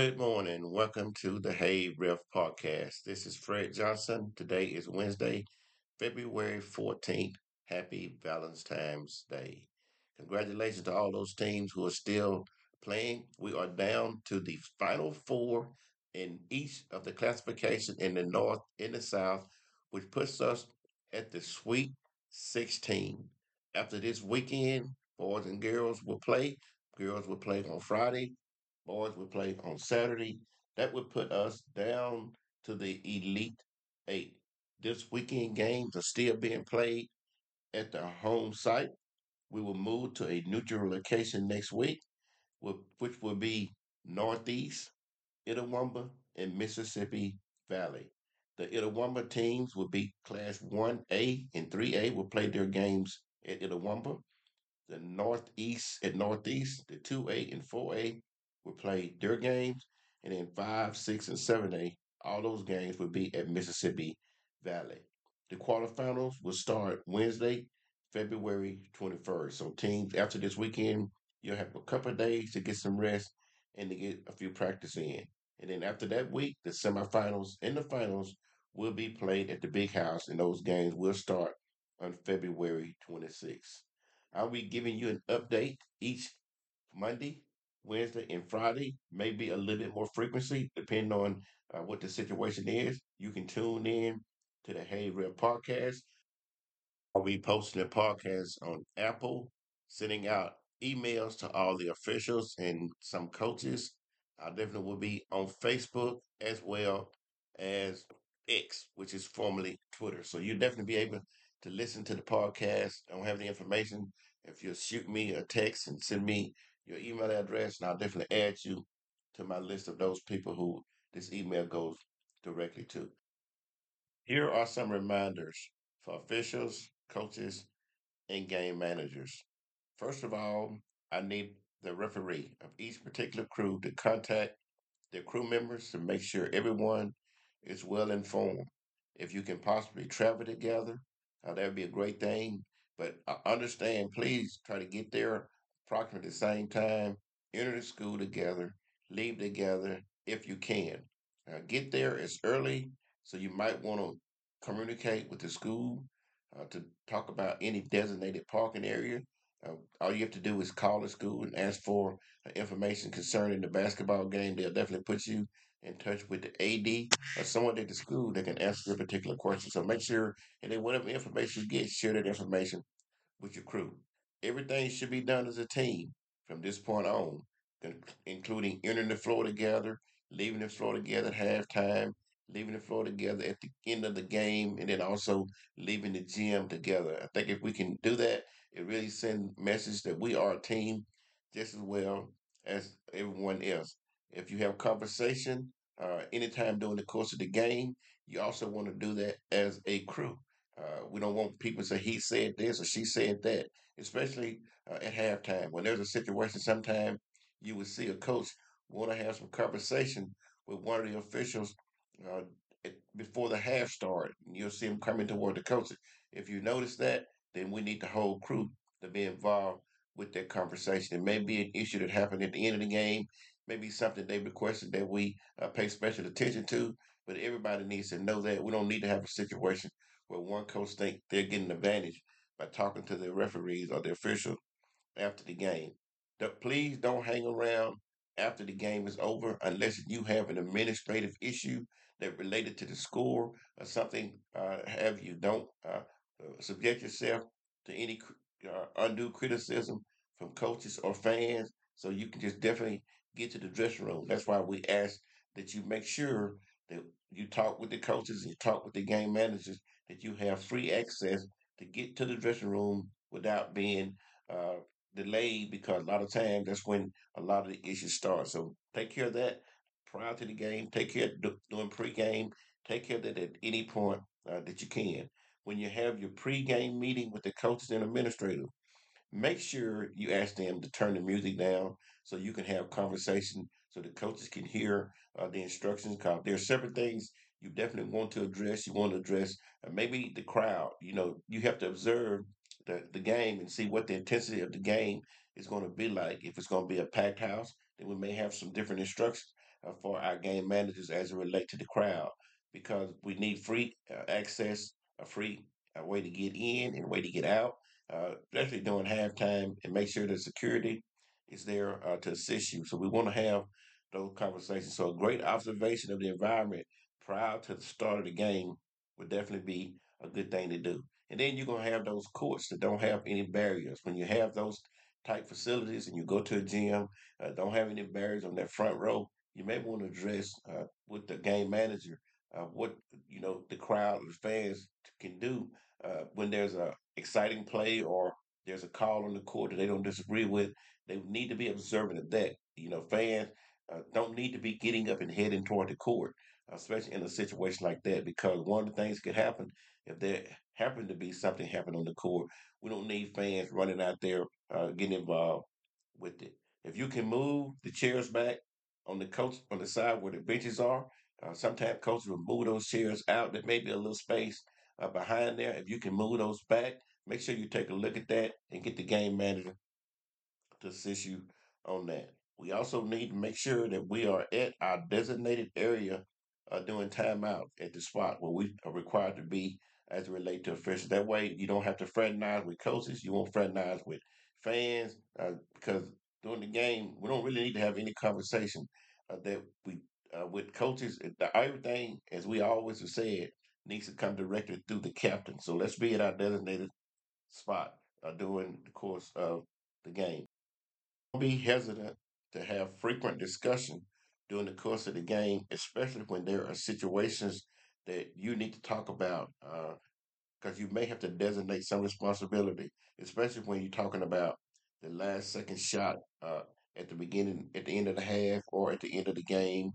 Good morning. Welcome to the Hey Ref Podcast. This is Fred Johnson. Today is Wednesday, February 14th. Happy Valentine's Day. Congratulations to all those teams who are still playing. We are down to the final four in each of the classification in the North and the South, which puts us at the Sweet 16. After this weekend, boys and girls will play. Girls will play on Friday. Boys will play on Saturday. That would put us down to the Elite Eight. This weekend games are still being played at the home site. We will move to a neutral location next week, which will be Northeast, Itawamba, and Mississippi Valley. The Itawamba teams will be Class 1A and 3A will play their games at Itawamba. The Northeast, the 2A and 4A will play their games, and then 5, 6, and 7A, all those games will be at Mississippi Valley. The quarterfinals will start Wednesday, February 21st. So teams, after this weekend, you'll have a couple of days to get some rest and to get a few practice in. And then after that week, the semifinals and the finals will be played at the Big House, and those games will start on February 26th. I'll be giving you an update each Monday, Wednesday, and Friday, maybe a little bit more frequency, depending on what the situation is. You can tune in to the Hey Ref Podcast. I'll be posting the podcast on Apple, sending out emails to all the officials and some coaches. I definitely will be on Facebook as well as X, which is formerly Twitter. So you'll definitely be able to listen to the podcast. I don't have the information. If you'll shoot me a text and send me your email address, and I'll definitely add you to my list of those people who this email goes directly to. Here are some reminders for officials, coaches, and game managers. First of all, I need the referee of each particular crew to contact their crew members to make sure everyone is well informed. If you can possibly travel together, that would be a great thing. But I understand, please try to get there approximately the same time, enter the school together, leave together if you can. Get there as early, so you might want to communicate with the school to talk about any designated parking area. All you have to do is call the school and ask for information concerning the basketball game. They'll definitely put you in touch with the AD or someone at the school that can answer your particular question. So make sure, and then whatever information you get, share that information with your crew. Everything should be done as a team from this point on, including entering the floor together, leaving the floor together at halftime, leaving the floor together at the end of the game, and then also leaving the gym together. I think if we can do that, it really sends a message that we are a team just as well as everyone else. If you have conversation anytime during the course of the game, you also want to do that as a crew. We don't want people to say, he said this or she said that, especially at halftime. When there's a situation, sometimes you would see a coach want to have some conversation with one of the officials before the half start. And you'll see them coming toward the coaches. If you notice that, then we need the whole crew to be involved with that conversation. It may be an issue that happened at the end of the game, maybe something they requested that we pay special attention to, but everybody needs to know that. We don't need to have a situation where one coach thinks they're getting advantage by talking to the referees or the official after the game. Please don't hang around after the game is over unless you have an administrative issue that related to the score or something. Don't subject yourself to any undue criticism from coaches or fans, so you can just definitely get to the dressing room. That's why we ask that you make sure that you talk with the coaches and you talk with the game managers, that you have free access to get to the dressing room without being delayed, because a lot of times that's when a lot of the issues start. So take care of that prior to the game. Take care during pregame. Take care of that at any point that you can. When you have your pregame meeting with the coaches and administrator, make sure you ask them to turn the music down so you can have conversation, so the coaches can hear the instructions. There are several things you definitely want to address. You want to address maybe the crowd. You know, you have to observe the game and see what the intensity of the game is going to be like. If it's going to be a packed house, then we may have some different instructions for our game managers as it relates to the crowd, because we need free access, a free way to get in and way to get out, especially during halftime, and make sure that security is there to assist you. So we want to have those conversations. So a great observation of the environment prior to the start of the game would definitely be a good thing to do. And then you're going to have those courts that don't have any barriers. When you have those type facilities and you go to a gym, don't have any barriers on that front row, you may want to address with the game manager what, you know, the crowd, the fans can do when there's a exciting play or there's a call on the court that they don't disagree with. They need to be observant of that. You know, fans don't need to be getting up and heading toward the court, especially in a situation like that, because one of the things could happen if there happened to be something happen on the court. We don't need fans running out there getting involved with it. If you can move the chairs back on the coach on the side where the benches are, sometimes coaches will move those chairs out. There may be a little space behind there. If you can move those back, make sure you take a look at that and get the game manager to assist you on that. We also need to make sure that we are at our designated area during timeout at the spot where we are required to be as it relates to officials. That way, you don't have to fraternize with coaches. You won't fraternize with fans because during the game, we don't really need to have any conversation that we with coaches. Everything, as we always have said, needs to come directly through the captain. So let's be at our designated spot during the course of the game. Don't be hesitant to have frequent discussion during the course of the game, especially when there are situations that you need to talk about, because you may have to designate some responsibility, especially when you're talking about the last second shot at the end of the half or at the end of the game,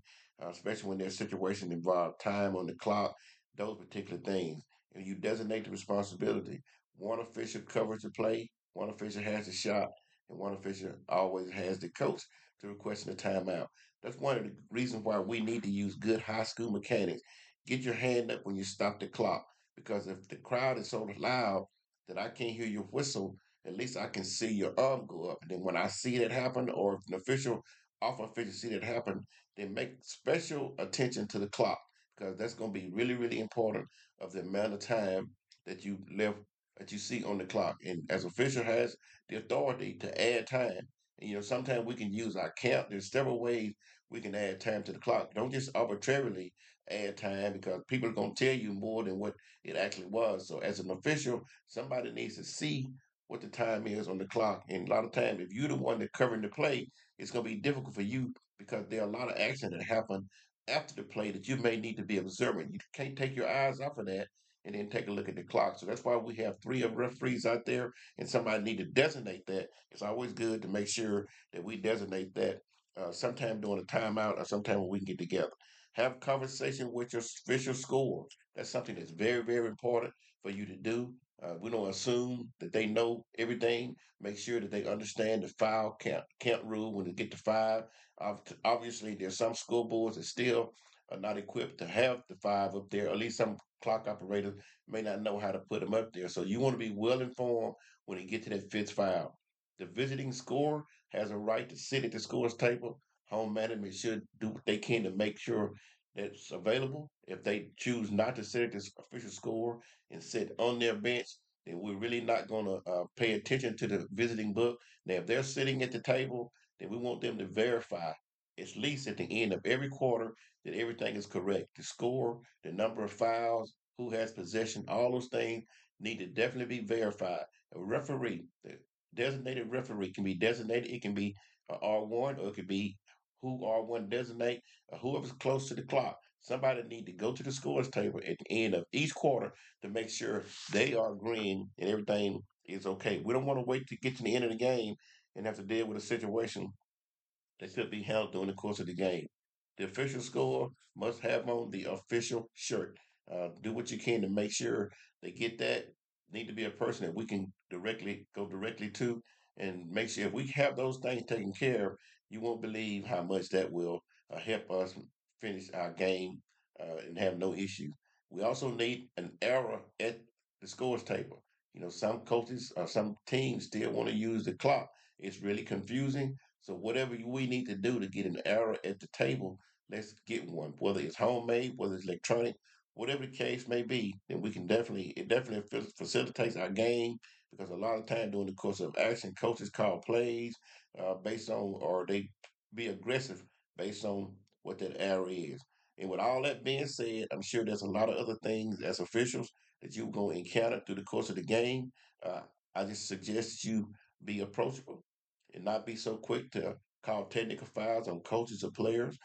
especially when there's situations involved time on the clock, those particular things. And you designate the responsibility. One official covers the play, one official has the shot, and one official always has the coach to request a timeout. That's one of the reasons why we need to use good high school mechanics. Get your hand up when you stop the clock, because if the crowd is so loud that I can't hear your whistle, at least I can see your arm go up. And then when I see that happen, or if an official, off official see that happen, then make special attention to the clock, because that's going to be really, really important of the amount of time that you left, that you see on the clock. And as official has the authority to add time. And, you know, sometimes we can use our count. There's several ways we can add time to the clock. Don't just arbitrarily add time, because people are going to tell you more than what it actually was. So as an official, somebody needs to see what the time is on the clock. And a lot of times, if you're the one that's covering the play, it's going to be difficult for you, because there are a lot of action that happen after the play that you may need to be observing. You can't take your eyes off of that and then take a look at the clock. So that's why we have three referees out there, and somebody need to designate that. It's always good to make sure that we designate that sometime during a timeout or sometime when we can get together. Have conversation with your official scorer. That's something that's very, very important for you to do. We don't assume that they know everything. Make sure that they understand the foul count rule when they get to five. Obviously, there's some scoreboards that still are not equipped to have the five up there. At least some clock operators may not know how to put them up there. So you want to be well informed when you get to that fifth foul. The visiting scorer has a right to sit at the scorer's table. Home management should do what they can to make sure that's available. If they choose not to sit at this official score and sit on their bench, then we're really not going to pay attention to the visiting book. Now, if they're sitting at the table, then we want them to verify, at least at the end of every quarter, that everything is correct. The score, the number of fouls, who has possession, all those things need to definitely be verified. A referee, the designated referee, can be designated. It can be R1, or it could be who R1 designate, or whoever's close to the clock. Somebody need to go to the scores table at the end of each quarter to make sure they are agreeing and everything is okay. We don't want to wait to get to the end of the game and have to deal with a situation that could be handled during the course of the game. The official scorer must have on the official shirt. Do what you can to make sure they get that. Need to be a person that we can go directly to, and make sure if we have those things taken care of, you won't believe how much that will help us finish our game and have no issue. We also need an error at the scores table. You know, some coaches or some teams still want to use the clock. It's really confusing. So whatever we need to do to get an error at the table let's get one, whether it's homemade, whether it's electronic, whatever the case may be. Then we can definitely facilitates our game, because a lot of time during the course of action, coaches call plays based on, or they be aggressive based on what that error is. And with all that being said, I'm sure there's a lot of other things as officials that you're going to encounter through the course of the game. I just suggest you be approachable and not be so quick to call technical fouls on coaches or players.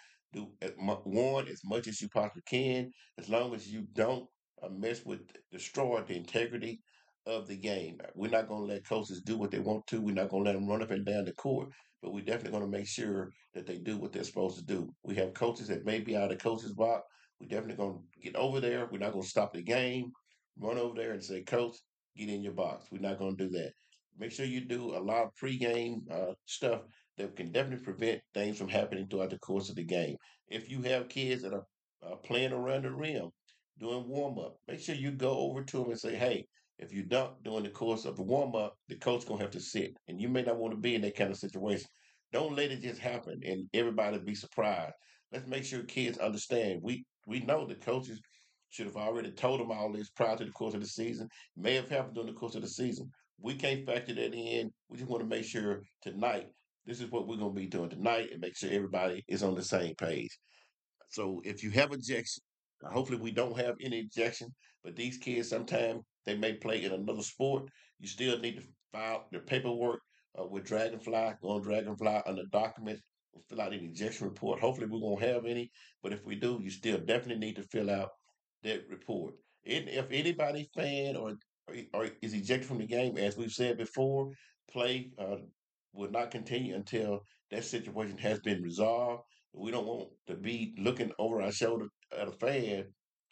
Warn as much as you possibly can, as long as you don't mess with, destroy the integrity of the game. We're not going to let coaches do what they want to. We're not going to let them run up and down the court, but we're definitely going to make sure that they do what they're supposed to do. We have coaches that may be out of the coach's box. We're definitely going to get over there. We're not going to stop the game, run over there and say, "Coach, get in your box." We're not going to do that. Make sure you do a lot of pregame stuff that can definitely prevent things from happening throughout the course of the game. If you have kids that are playing around the rim, doing warm-up, make sure you go over to them and say, "Hey, if you dunk during the course of the warm-up, the coach going to have to sit." And you may not want to be in that kind of situation. Don't let it just happen and everybody be surprised. Let's make sure kids understand. We know the coaches should have already told them all this prior to the course of the season. It may have happened during the course of the season. We can't factor that in. We just want to make sure tonight, this is what we're going to be doing tonight, and make sure everybody is on the same page. So if you have ejection, hopefully we don't have any ejection, but these kids sometimes they may play in another sport. You still need to file their paperwork with Dragonfly, go on Dragonfly under documents, and fill out an ejection report. Hopefully we won't have any, but if we do, you still definitely need to fill out that report. And if anybody fan or is ejected from the game, as we've said before, play will not continue until that situation has been resolved. We don't want to be looking over our shoulder at a fan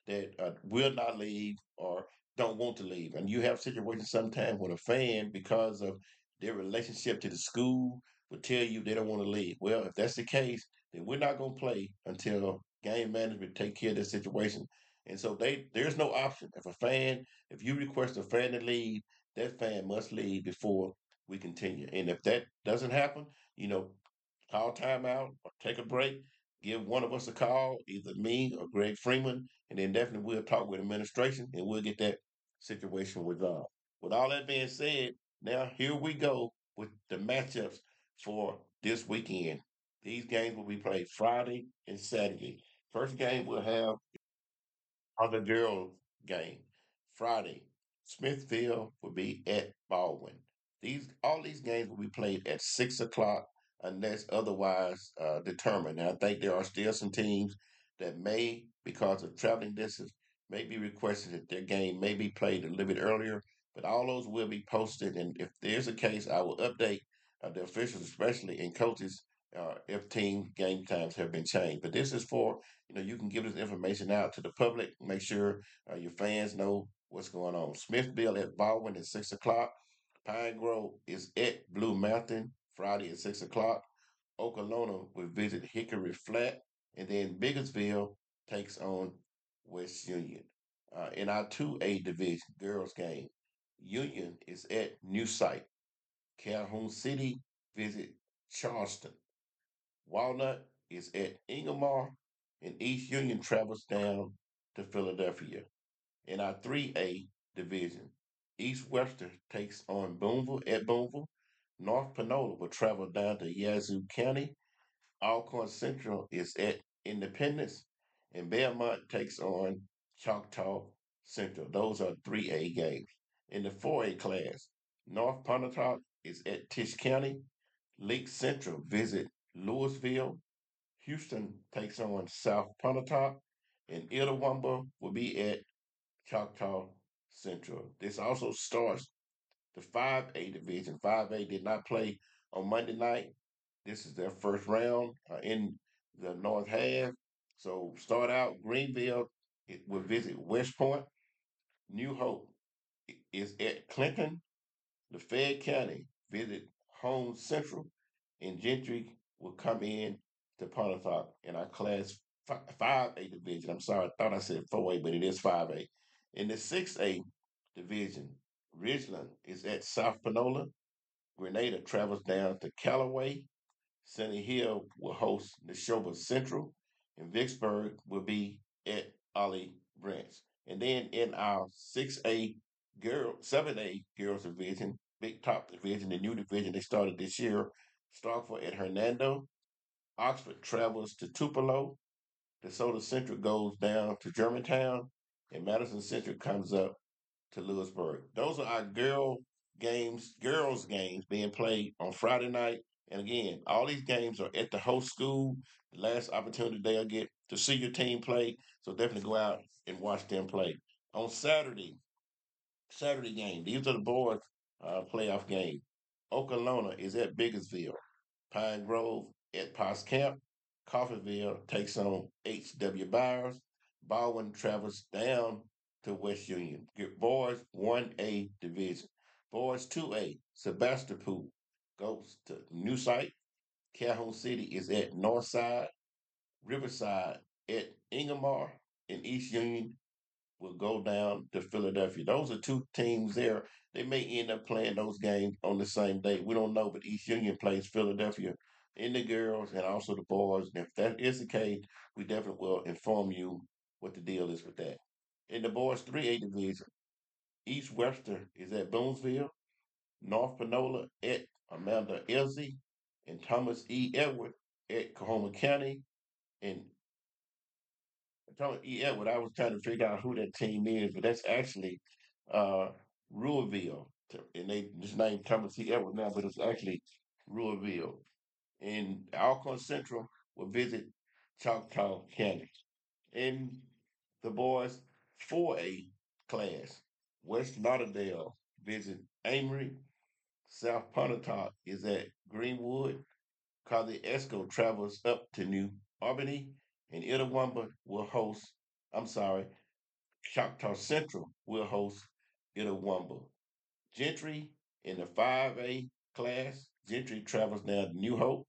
that will not leave or don't want to leave. And you have situations sometimes when a fan, because of their relationship to the school, will tell you they don't want to leave. Well, if that's the case, then we're not going to play until game management take care of that situation. And so there's no option. If you request a fan to leave, that fan must leave before we continue. And if that doesn't happen, call timeout or take a break, give one of us a call, either me or Greg Freeman, and then definitely we'll talk with administration and we'll get that situation resolved. With all that being said, now here we go with the matchups for this weekend. These games will be played Friday and Saturday. First game we'll have the girls game. Friday, Smithfield will be at Baldwin. All these games will be played at 6 o'clock unless otherwise determined. And I think there are still some teams that may, because of traveling distance, may be requested that their game may be played a little bit earlier, but all those will be posted. And if there's a case, I will update the officials, especially and coaches, if team game times have been changed. But this is for, you can give this information out to the public, make sure your fans know what's going on. Smithville at Baldwin at 6 o'clock. Pine Grove is at Blue Mountain Friday at 6 o'clock. Okolona will visit Hickory Flat. And then Biggersville takes on West Union. In our 2A division, girls game, Union is at New Site. Calhoun City visit Charleston. Walnut is at Ingomar, and East Union travels down to Philadelphia. In our 3A division, East Webster takes on Boonville at Boonville. North Panola will travel down to Yazoo County. Alcorn Central is at Independence, and Belmont takes on Choctaw Central. Those are 3A games. In the 4A class, North Pontotoc is at Tisch County. Lake Central visit Louisville. Houston takes on South Pontotoc, and Itawamba will be at Choctaw Central. This also starts the 5A division. 5A did not play on Monday night. This is their first round in the north half. So start out, Greenville will visit West Point. New Hope is at Clinton. Lafayette County visit Holmes Central, and Gentry will come in to Pontotoc in our class 5A division. I'm sorry, I thought I said 4A, but it is 5A. In the 6A division, Ridgeland is at South Panola. Grenada travels down to Callaway. Sunny Hill will host Neshoba Central, in Vicksburg will be at Ollie Branch. And then in our 7A girls division, Big Top division, the new division they started this year, Starkville at Hernando, Oxford travels to Tupelo, DeSoto Central goes down to Germantown, and Madison Central comes up to Lewisburg. Those are our girls games being played on Friday night. And again, all these games are at the host school. The last opportunity they'll get to see your team play. So definitely go out and watch them play. On Saturday game, these are the boys' playoff game. Okolona is at Biggersville. Pine Grove at Potts Camp. Coffeyville takes on H.W. Byers. Baldwin travels down to West Union. Get boys 1A division. Boys 2A, Sebastopol goes to New Site. Calhoun City is at Northside. Riverside at Ingomar, and East Union will go down to Philadelphia. Those are two teams there. They may end up playing those games on the same day. We don't know, but East Union plays Philadelphia in the girls and also the boys. And if that is the case, we definitely will inform you what the deal is with that. In the boys 3A division, East Webster is at Boonsville, North Panola at Amanda Elsie, and Thomas E. Edward at Coahoma County. And Thomas E. Edward, I was trying to figure out who that team is, but that's actually Ruiville. And they just named Thomas E. Edward now, but it's actually Ruiville. And Alcorn Central will visit Choctaw County. In the boys 4A class, West Lauderdale visit Amory. South Pontotoc is at Greenwood. Kosciuszko travels up to New Albany, and Itawamba will host, Choctaw Central will host Itawamba. Gentry in the 5A class, Gentry travels down to New Hope.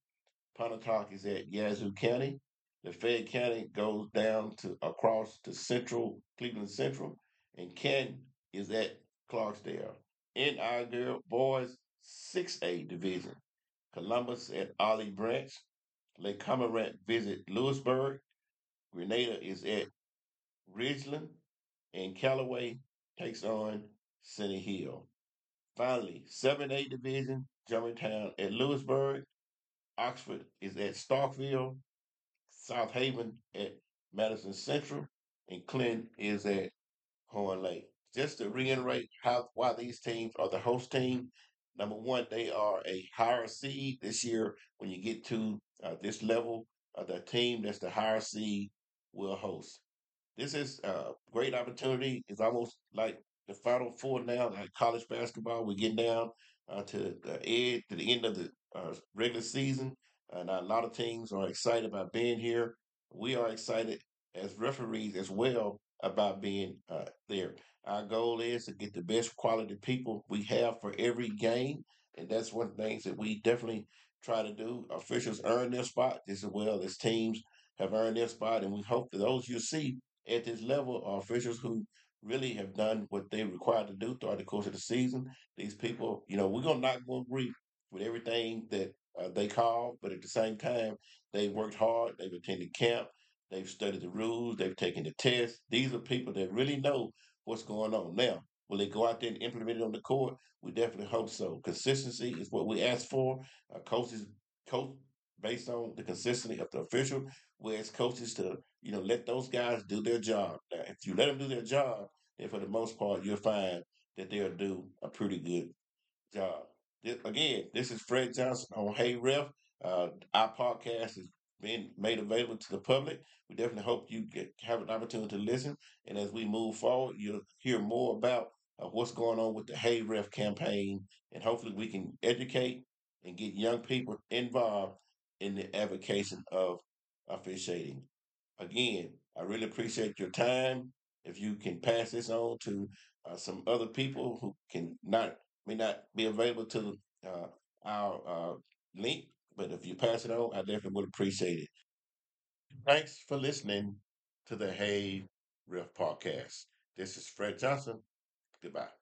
Pontotoc is at Yazoo County. Lafayette County goes down to across to Cleveland Central, and Canton is at Clarksdale. In our boys 6A division, Columbus at Ollie Branch. Lake Comorant visit Lewisburg. Grenada is at Ridgeland. And Callaway takes on Sunny Hill. Finally, 7A division, Germantown at Lewisburg. Oxford is at Starkville. South Haven at Madison Central. And Clinton is at Horn Lake. Just to reiterate why these teams are the host team. Number one, they are a higher seed this year. When you get to this level, the team that's the higher seed will host. This is a great opportunity. It's almost like the Final Four now, like college basketball. We're getting down to the end of the regular season, and a lot of teams are excited about being here. We are excited as referees as well about being there. Our goal is to get the best quality people we have for every game, and that's one of the things that we definitely try to do. Officials earn their spot as well as teams have earned their spot, and we hope that those you see at this level are officials who really have done what they're required to do throughout the course of the season. These people, we're not going to agree with everything that they call, but at the same time, they've worked hard, they've attended camp, they've studied the rules, they've taken the tests. These are people that really know what's going on. Now, will they go out there and implement it on the court? We definitely hope so. Consistency is what we ask for. Coaches coach based on the consistency of the official. We ask coaches to, let those guys do their job. Now, if you let them do their job, then for the most part, you'll find that they'll do a pretty good job. This is Fred Johnson on Hey Ref. Our podcast is being made available to the public. We definitely hope you have an opportunity to listen. And as we move forward, you'll hear more about what's going on with the Hey Ref campaign. And hopefully we can educate and get young people involved in the advocacy of officiating. Again, I really appreciate your time. If you can pass this on to some other people who may not be available to our link, but if you pass it on, I definitely would appreciate it. Thanks for listening to the Hey Ref Podcast. This is Fred Johnson. Goodbye.